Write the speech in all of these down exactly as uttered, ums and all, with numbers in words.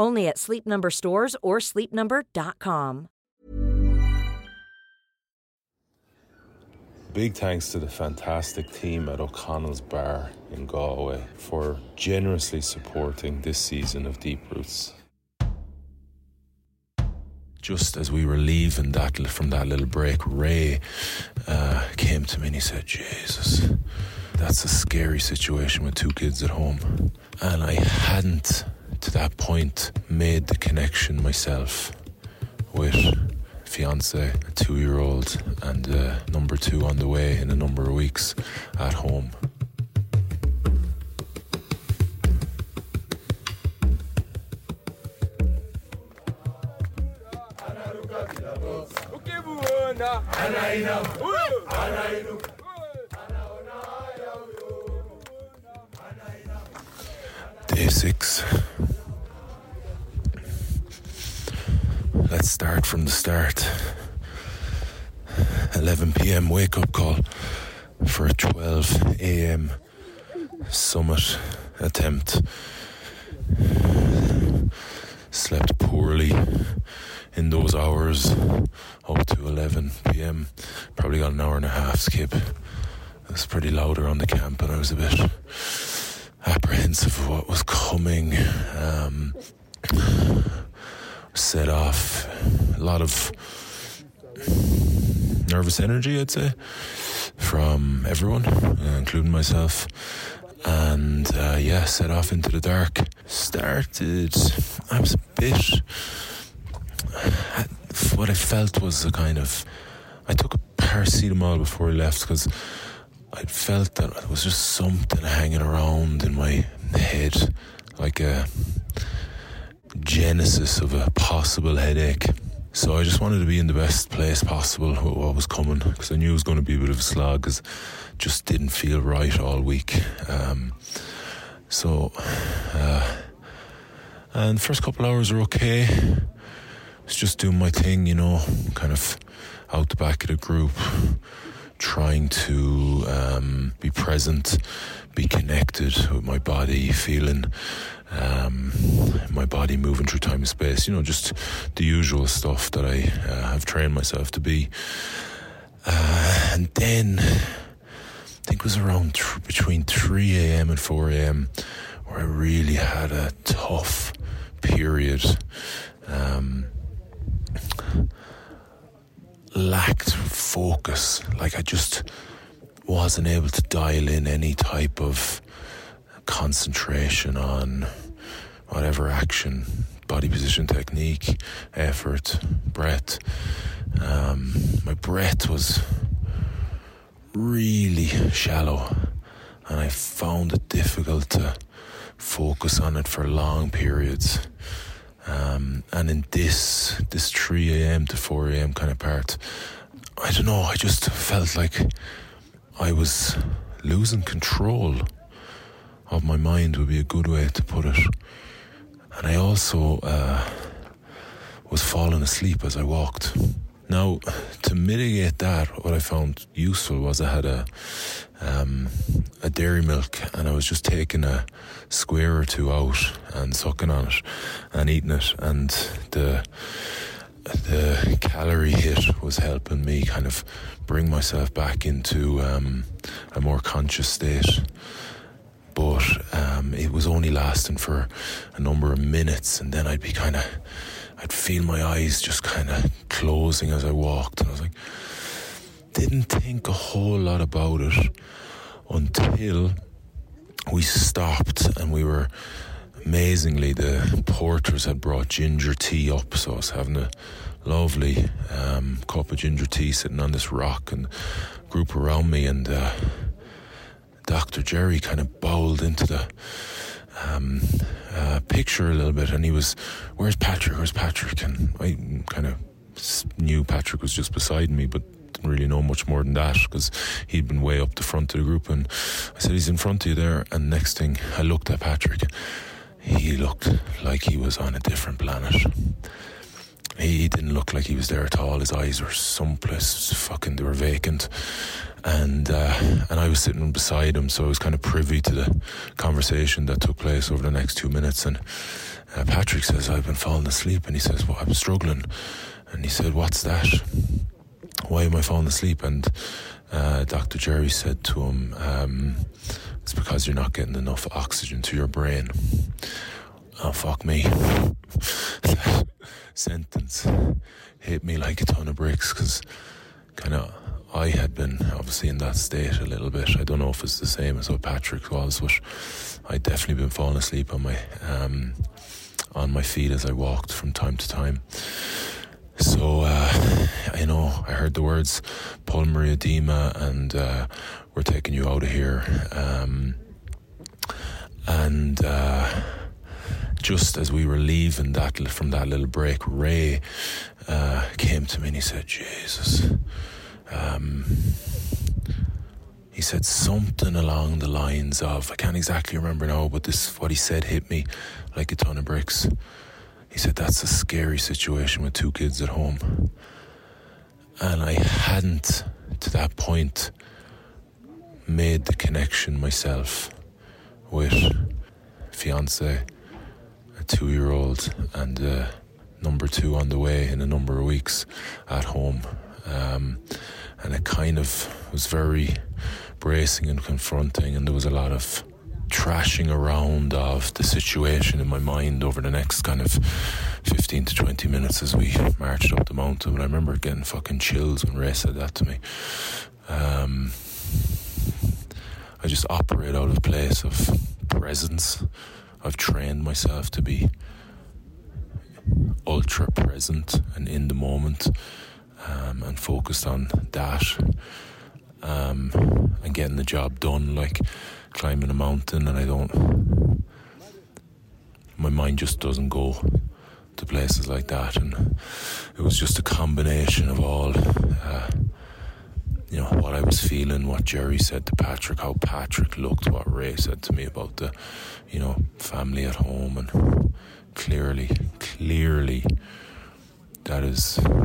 Only at Sleep Number stores or sleep number dot com. Big thanks to the fantastic team at O'Connell's Bar in Galway for generously supporting this season of Deep Roots. Just as we were leaving that from that little break, Ray uh, came to me and he said, Jesus, that's a scary situation with two kids at home. And I hadn't... to that point made the connection myself with fiance, a two-year-old, and uh, number two on the way in a number of weeks at home. Day six. Let's start from the start. eleven p.m. wake-up call for a twelve a.m. summit attempt. Slept poorly in those hours up to eleven p.m. Probably got an hour and a half skip. It was pretty loud around the camp and I was a bit apprehensive of what was coming. Um... Set off a lot of nervous energy, I'd say, from everyone, including myself. And uh, yeah, set off into the dark. Started, I was a bit, what I felt was a kind of, I took a paracetamol before I left because I felt that it was just something hanging around in my head, like a genesis of a possible headache. So I just wanted to be in the best place possible with what was coming, because I knew it was going to be a bit of a slog, because just didn't feel right all week. Um, so uh, and the first couple hours were okay. I was just doing my thing, you know, kind of out the back of the group, trying to um, be present, be connected with my body, feeling um, my body moving through time and space, you know, just the usual stuff that I uh, have trained myself to be. Uh, and then I think it was around th- between three a.m. and four a.m. where I really had a tough period. Um, lacked focus, like I just wasn't able to dial in any type of concentration on whatever action, body position, technique, effort, breath. Um, my breath was really shallow and I found it difficult to focus on it for long periods. Um, and in this this three a.m. to four a.m. kind of part, I don't know, I just felt like I was losing control of my mind, would be a good way to put it. And I also uh, was falling asleep as I walked. Now, to mitigate that, what I found useful was I had a um, a dairy milk, and I was just taking a square or two out and sucking on it and eating it, and the the calorie hit was helping me kind of bring myself back into um, a more conscious state. But um, it was only lasting for a number of minutes, and then I'd be kind of, I'd feel my eyes just kind of closing as I walked, and I was like, didn't think a whole lot about it. until we stopped and we were, amazingly, the porters had brought ginger tea up, so I was having a lovely um, cup of ginger tea sitting on this rock and group around me, and uh, Doctor Jerry kind of bowled into the um, uh, picture a little bit, and he was, where's Patrick, where's Patrick? And I kind of knew Patrick was just beside me, but didn't really know much more than that because he'd been way up the front of the group, and I said, he's in front of you there. And next thing I looked at Patrick, he looked like he was on a different planet. He didn't look like he was there at all. His eyes were someplace fucking, they were vacant, and uh, and I was sitting beside him, so I was kind of privy to the conversation that took place over the next two minutes. And uh, Patrick says, I've been falling asleep. And he says, well, I'm struggling. And he said, what's that? Why am I falling asleep? And uh, Doctor Jerry said to him, um, it's because you're not getting enough oxygen to your brain. Oh, fuck me. That sentence hit me like a ton of bricks, because kind of I had been obviously in that state a little bit. I don't know if it's the same as what Patrick was, but I'd definitely been falling asleep on my um, on my feet as I walked from time to time. So, uh, you know, I heard the words pulmonary edema and uh, we're taking you out of here. Um, and uh, just as we were leaving that from that little break, Ray uh, came to me and he said, Jesus. Um, he said something along the lines of, I can't exactly remember now, but this what he said hit me like a ton of bricks. He said, that's a scary situation with two kids at home. And I hadn't, to that point, made the connection myself with fiancé, a two-year-old, and uh, number two on the way in a number of weeks at home. Um, and it kind of was very bracing and confronting, and there was a lot of trashing around of the situation in my mind over the next kind of fifteen to twenty minutes as we marched up the mountain. And I remember getting fucking chills when Ray said that to me. Um, I just operate out of place of presence. I've trained myself to be ultra present and in the moment, um, and focused on that, um, and getting the job done, like climbing a mountain, and I don't my mind just doesn't go to places like that. And it was just a combination of all uh, you know, what I was feeling, what Jerry said to Patrick, how Patrick looked, what Ray said to me about the, you know, family at home. And clearly clearly that is, you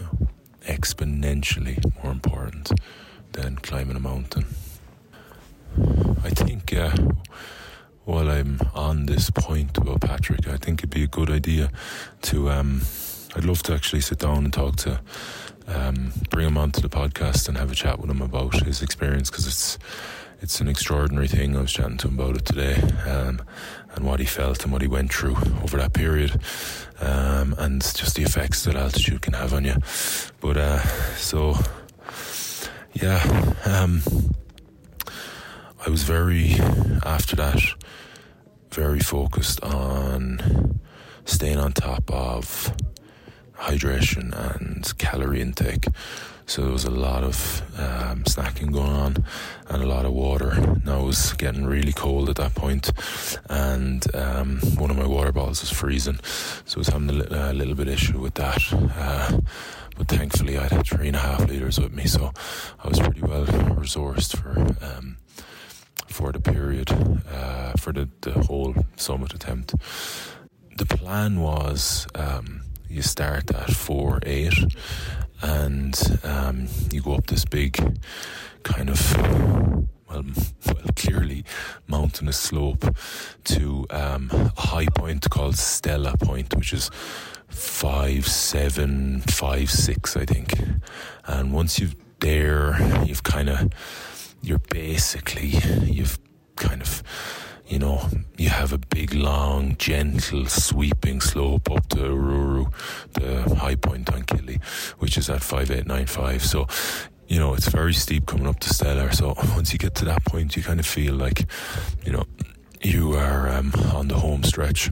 know, exponentially more important than climbing a mountain. I think uh, while I'm on this point about Patrick, I think it'd be a good idea to um, I'd love to actually sit down and talk to um, bring him onto the podcast and have a chat with him about his experience, because it's it's an extraordinary thing. I was chatting to him about it today, um, and what he felt and what he went through over that period, um, and just the effects that altitude can have on you. But uh, so Yeah, um, I was very, after that, very focused on staying on top of hydration and calorie intake. So there was a lot of um, snacking going on and a lot of water. Now it was getting really cold at that point, and um, one of my water bottles was freezing, so I was having a little, a little bit issue with that. Uh, but thankfully I had three and a half litres with me, so I was pretty well resourced for um, for the period, uh, for the, the whole summit attempt. The plan was um, you start at four eight and um, you go up this big kind of, well, well clearly mountainous slope to um, a high point called Stella Point, which is five, seven, five, six, I think. And once you're there, you've kind of, you're basically, you've kind of, you know, you have a big, long, gentle, sweeping slope up to Ruru, the high point on Kili, which is at five eight nine five. So you know, it's very steep coming up to Stella. So once you get to that point, you kind of feel like, you know, you are um, on the home stretch.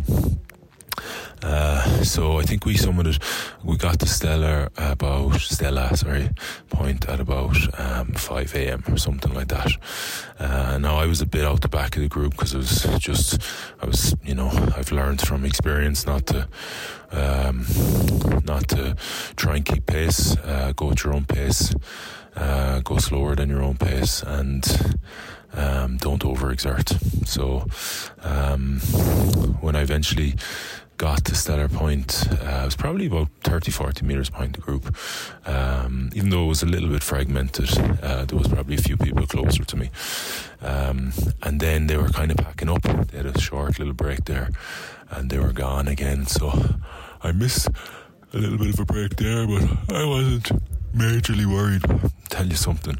Uh, so I think we summited, we got to Stella about, Stella, sorry, Point at about um, five a.m. or something like that. Uh, now I was a bit out the back of the group because it was just, I was, you know, I've learned from experience not to, um, not to try and keep pace, uh, go at your own pace, uh, go slower than your own pace, and um, don't overexert. So um, when I eventually got to Stellar Point, uh, it was probably about thirty, forty metres behind the group. Um, even though it was a little bit fragmented, uh, there was probably a few people closer to me. Um, and then they were kind of packing up. They had a short little break there and they were gone again. So I missed a little bit of a break there, but I wasn't majorly worried. I'll tell you something,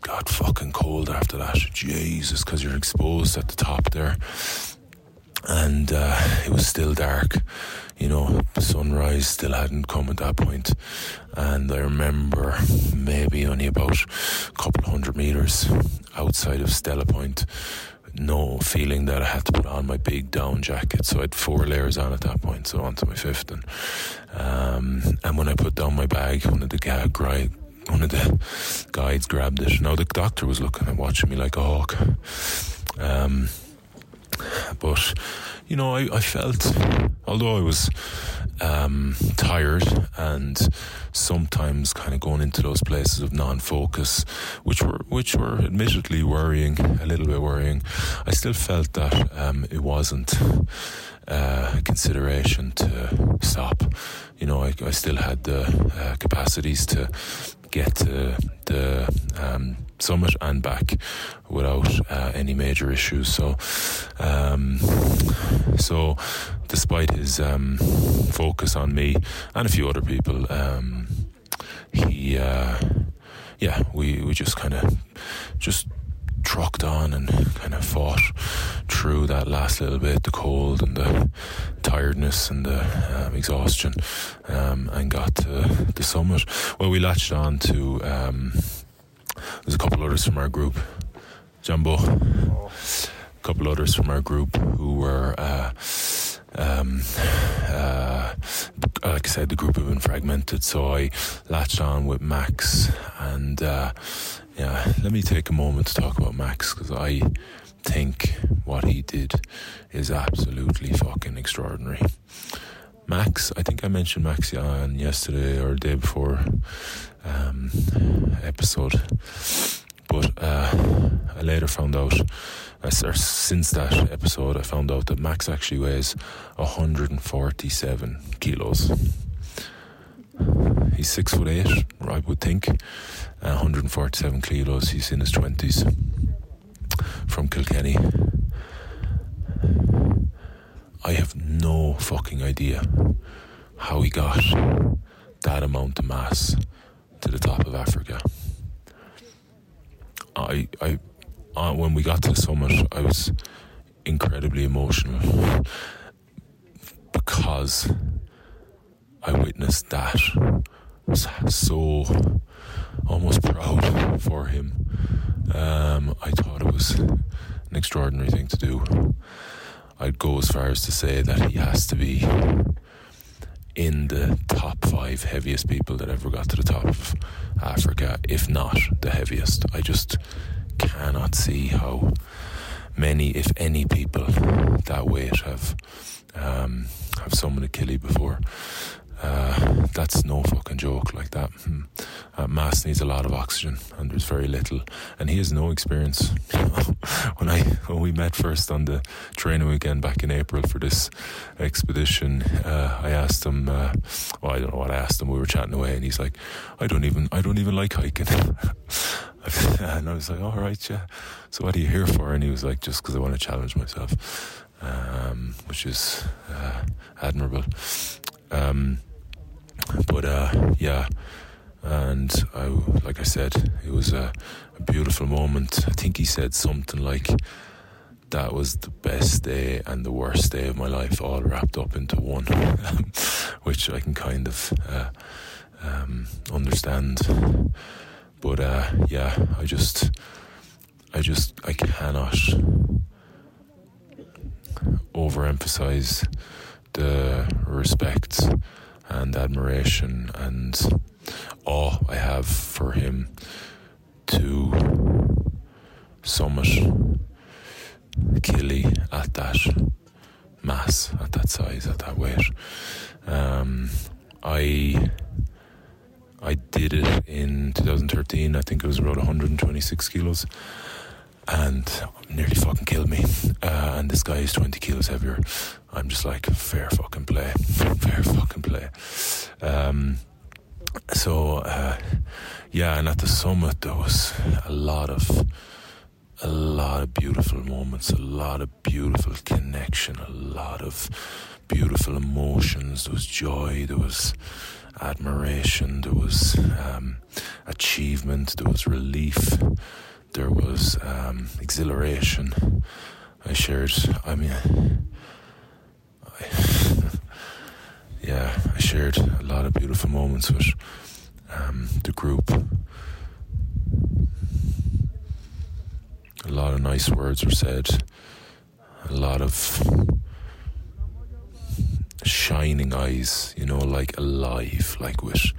got fucking cold after that. Jesus, because you're exposed at the top there. And uh, it was still dark, you know, the sunrise still hadn't come at that point. And I remember maybe only about a couple hundred metres outside of Stella Point, no feeling that I had to put on my big down jacket. So I had four layers on at that point, so onto my fifth. And, um, and when I put down my bag, one of the guy cried. One of the guides grabbed it. Now the doctor was looking and watching me like a hawk. Um... But, you know, I, I felt, although I was um, tired and sometimes kind of going into those places of non-focus, which were which were admittedly worrying, a little bit worrying, I still felt that um, it wasn't uh, a consideration to stop. You know, I, I still had the uh, capacities to get to the um, summit and back without uh, any major issues. So, um, so despite his um, focus on me and a few other people, um, he, uh, yeah, we we just kind of just trucked on and kind of fought through that last little bit, the cold and the tiredness and the um, exhaustion, um, and got to the summit. Well, we latched on to um, there's a couple others from our group, Jumbo, a couple others from our group who were uh, um, uh, like I said, the group had been fragmented, so I latched on with Max. And uh yeah, let me take a moment to talk about Max, because I think what he did is absolutely fucking extraordinary. Max, I think I mentioned Max on yesterday or the day before um, episode, but uh, I later found out, uh, since that episode, I found out that Max actually weighs one hundred forty-seven kilos. He's six foot eight, I would think, and one hundred forty-seven kilos. He's in his twenties, from Kilkenny. I have no fucking idea how he got that amount of mass to the top of Africa. I, I, uh, when we got to the summit, I was incredibly emotional because I witnessed that. I was so almost proud for him. Um, I thought it was an extraordinary thing to do. I'd go as far as to say that he has to be in the top five heaviest people that ever got to the top of Africa, if not the heaviest. I just cannot see how many, if any, people that weight have um, have someone to kill you before. Uh, that's no fucking joke. Like that uh, mass needs a lot of oxygen, and there's very little, and he has no experience. when I when we met first on the training weekend back in April for this expedition, uh, I asked him uh, well I don't know what I asked him we were chatting away, and he's like, I don't even I don't even like hiking. And I was like, alright, yeah, so what are you here for? And he was like, just because I want to challenge myself, um, which is uh, admirable. Um, but uh, yeah, and I, like I said, it was a, a beautiful moment. I think he said something like, that was the best day and the worst day of my life all wrapped up into one, which I can kind of uh, um, understand. But uh, yeah, I just, I just, I cannot overemphasize the respect and admiration and awe I have for him to summit Killy at that mass, at that size, at that weight. Um, I I did it in twenty thirteen. I think it was about one hundred twenty-six kilos, and nearly fucking killed me. Uh, and this guy is twenty kilos heavier. I'm just like, fair fucking play, fair fucking play. Um, so uh, yeah, and at the summit there was a lot of. A lot of beautiful moments, a lot of beautiful connection, a lot of beautiful emotions. There was joy, there was admiration, there was um, achievement, there was relief, there was um, exhilaration. I shared, I mean, I, yeah, I shared a lot of beautiful moments with um, the group. A lot of nice words were said, a lot of shining eyes, you know, like alive, like with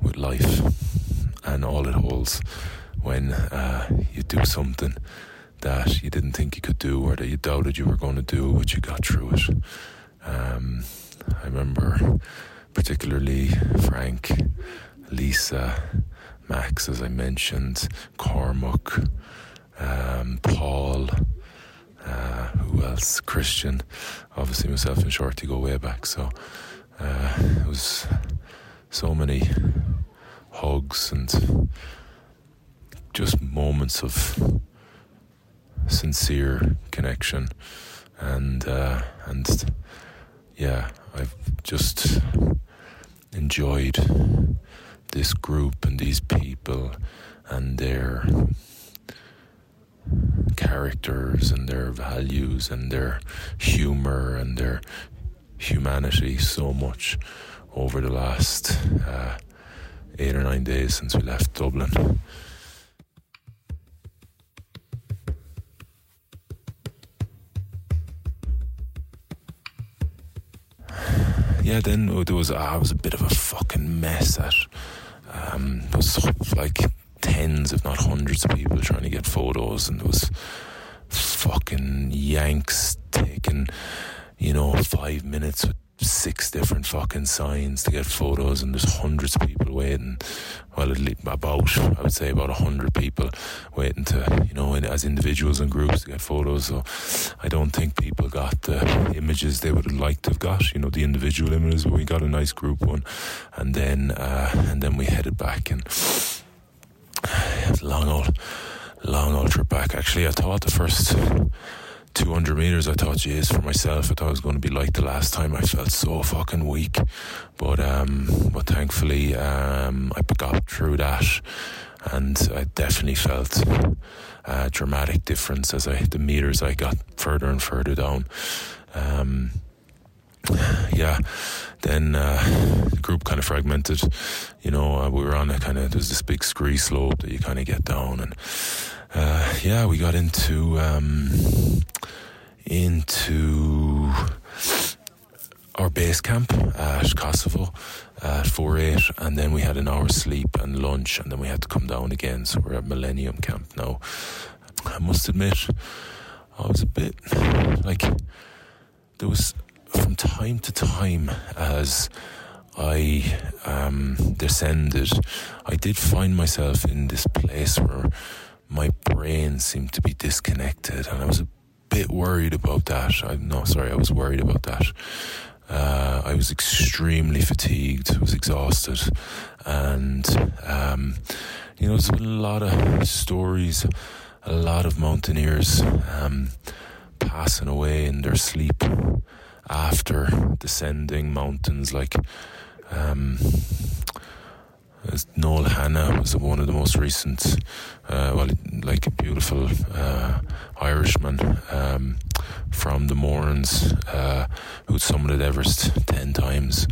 with life and all it holds when uh, you do something that you didn't think you could do or that you doubted you were going to do, but you got through it. Um, I remember particularly Frank, Lisa, Max, as I mentioned, Cormac, Um, Paul, uh, who else? Christian, obviously myself and Shorty go way back. So uh, it was so many hugs and just moments of sincere connection, and uh, and yeah, I've just enjoyed this group and these people and their characters and their values and their humor and their humanity so much over the last uh, eight or nine days since we left Dublin. Yeah, then there was, ah, it was a bit of a fucking mess at um, it was like tens if not hundreds of people trying to get photos, and there was fucking yanks taking, you know, five minutes with six different fucking signs to get photos, and there's hundreds of people waiting, well at least about I would say about a hundred people waiting to, you know, as individuals and groups to get photos. So I don't think people got the images they would have liked to have got, you know, the individual images, but we got a nice group one. And then uh, and then we headed back, and long old long old trip back. Actually, I thought the first two hundred metres, I thought, geez, for myself, I thought it was going to be like the last time. I felt so fucking weak, but um, but thankfully um, I got through that, and I definitely felt a dramatic difference as I the metres I got further and further down. Um Yeah, then uh, the group kind of fragmented. You know, uh, we were on a kind of, there's this big scree slope that you kind of get down, and uh, yeah, we got into um, into our base camp at Kosovo at four eight, and then we had an hour's sleep and lunch, and then we had to come down again. So we're at Millennium Camp now. I must admit, I was a bit like there was. From time to time, as I um, descended, I did find myself in this place where my brain seemed to be disconnected, and I was a bit worried about that. I'm not sorry, I was worried about that. Uh, I was extremely fatigued, I was exhausted, and um, you know, there's been a lot of stories, a lot of mountaineers um, passing away in their sleep after descending mountains. Like um, Noel Hanna was one of the most recent, uh, well, like a beautiful uh, Irishman um, from the Mourns uh, who'd summited Everest ten times.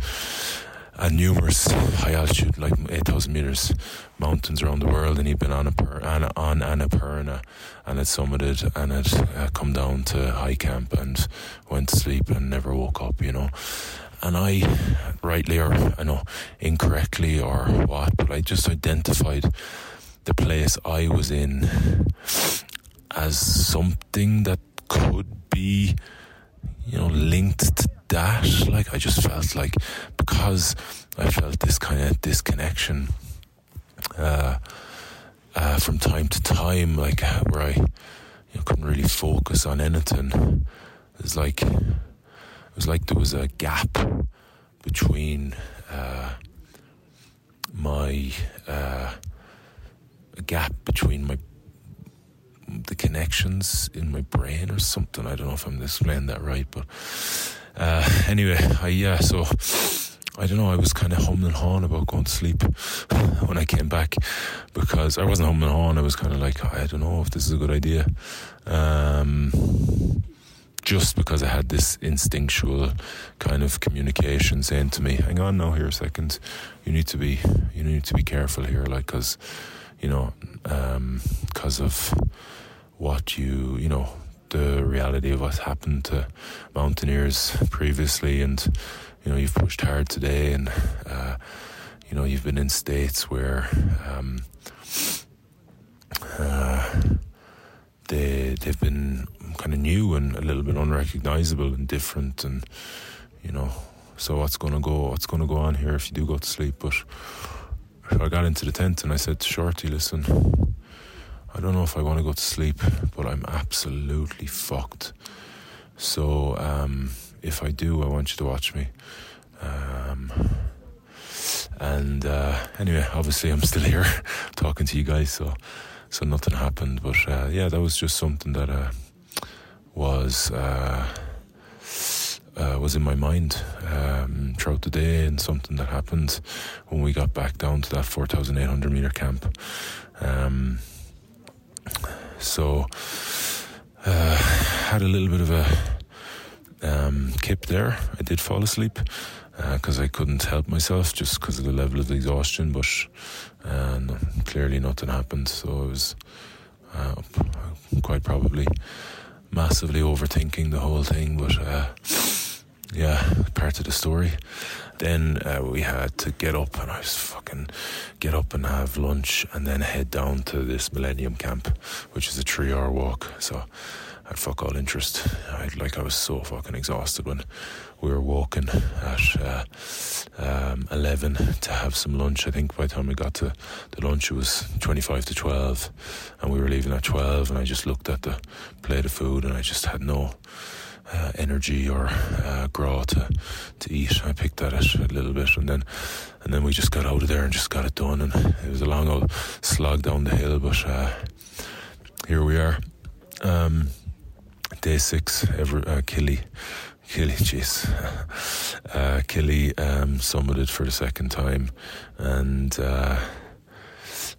and numerous high altitude, like eight thousand meters mountains around the world, and he'd been on, Annapur- Anna, on Annapurna and had summited and had uh, come down to high camp and went to sleep and never woke up, you know. And I, rightly or I know incorrectly or what, but I just identified the place I was in as something that could be, you know, linked to that. Like, I just felt like, because I felt this kind of disconnection uh, uh, from time to time, like where I, you know, couldn't really focus on anything. It was like, it was like there was a gap between uh, my uh, a gap between my the connections in my brain or something. I don't know if I'm explaining that right, but uh, anyway, I, yeah, so I don't know, I was kind of humming and hawing about going to sleep when I came back, because I wasn't humming and hawing, I was kind of like, I don't know if this is a good idea, um, just because I had this instinctual kind of communication saying to me, hang on now here a second, you need to be, you need to be careful here, like, because, you know, because um, of what you, you know, the reality of what's happened to mountaineers previously, and, you know, you've pushed hard today, and, uh, you know, you've been in states where um, uh, they, they've been kind of new and a little bit unrecognizable and different, and, you know, so what's going to go, what's going to go on here if you do go to sleep? But so I got into the tent and I said to Shorty, listen, I don't know if I want to go to sleep, but I'm absolutely fucked. So um, if I do, I want you to watch me. Um, and uh, anyway, obviously I'm still here talking to you guys, so so nothing happened. But uh, yeah, that was just something that uh, was uh, uh, was in my mind um, throughout the day, and something that happened when we got back down to that four thousand eight hundred meter camp. Um So, uh, had a little bit of a um, kip there. I did fall asleep because uh, I couldn't help myself, just because of the level of exhaustion. But uh, no, clearly nothing happened, so I was uh, quite probably massively overthinking the whole thing. But uh, yeah, part of the story. Then uh, we had to get up, and I was fucking get up and have lunch, and then head down to this Millennium Camp, which is a three-hour walk. So I had fuck all interest. I like I was so fucking exhausted when we were walking at uh, um, eleven to have some lunch. I think by the time we got to the lunch, it was twenty-five to twelve, and we were leaving at twelve. And I just looked at the plate of food, and I just had no Uh, energy or uh, grow to to eat. I picked that at a little bit, and then and then we just got out of there and just got it done, and it was a long old slog down the hill, but uh, here we are. Um, day six, Ever, uh, Killy Killy, jeez uh, Killy um, summited for the second time, and uh,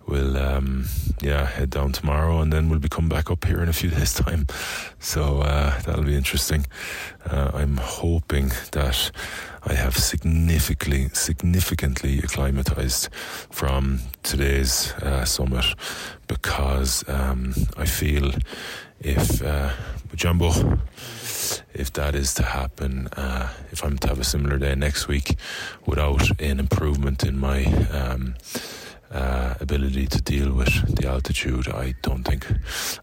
we'll um, yeah head down tomorrow, and then we'll be coming back up here in a few days' time. So uh, that'll be interesting. Uh, I'm hoping that I have significantly, significantly acclimatized from today's uh, summit, because um, I feel if uh, Jumbo, if that is to happen, uh, if I'm to have a similar day next week without an improvement in my Um, Uh, ability to deal with the altitude, I don't think,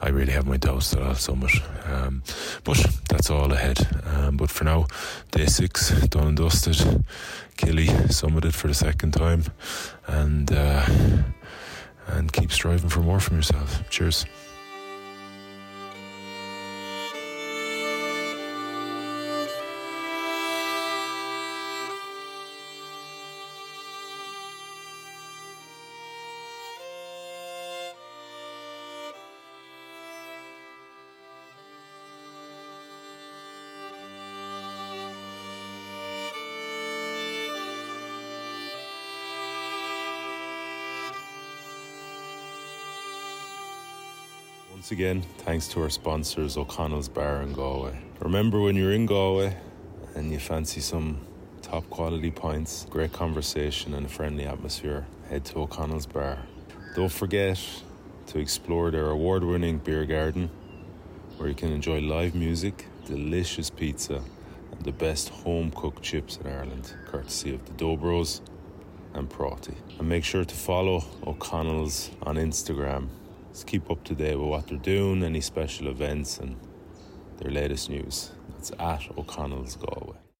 I really have my doubts that I'll summit, um, but that's all ahead. Um, but for now, day six done and dusted. Killy summited for the second time, and uh, and keep striving for more from yourself. Cheers. Once again, thanks to our sponsors, O'Connell's Bar in Galway. Remember, when you're in Galway and you fancy some top quality pints, great conversation and a friendly atmosphere, head to O'Connell's Bar. Don't forget to explore their award-winning beer garden, where you can enjoy live music, delicious pizza and the best home-cooked chips in Ireland, courtesy of the Dobros and Protty. And make sure to follow O'Connell's on Instagram. Just keep up to date with what they're doing, any special events and their latest news. That's at O'Connell's Galway.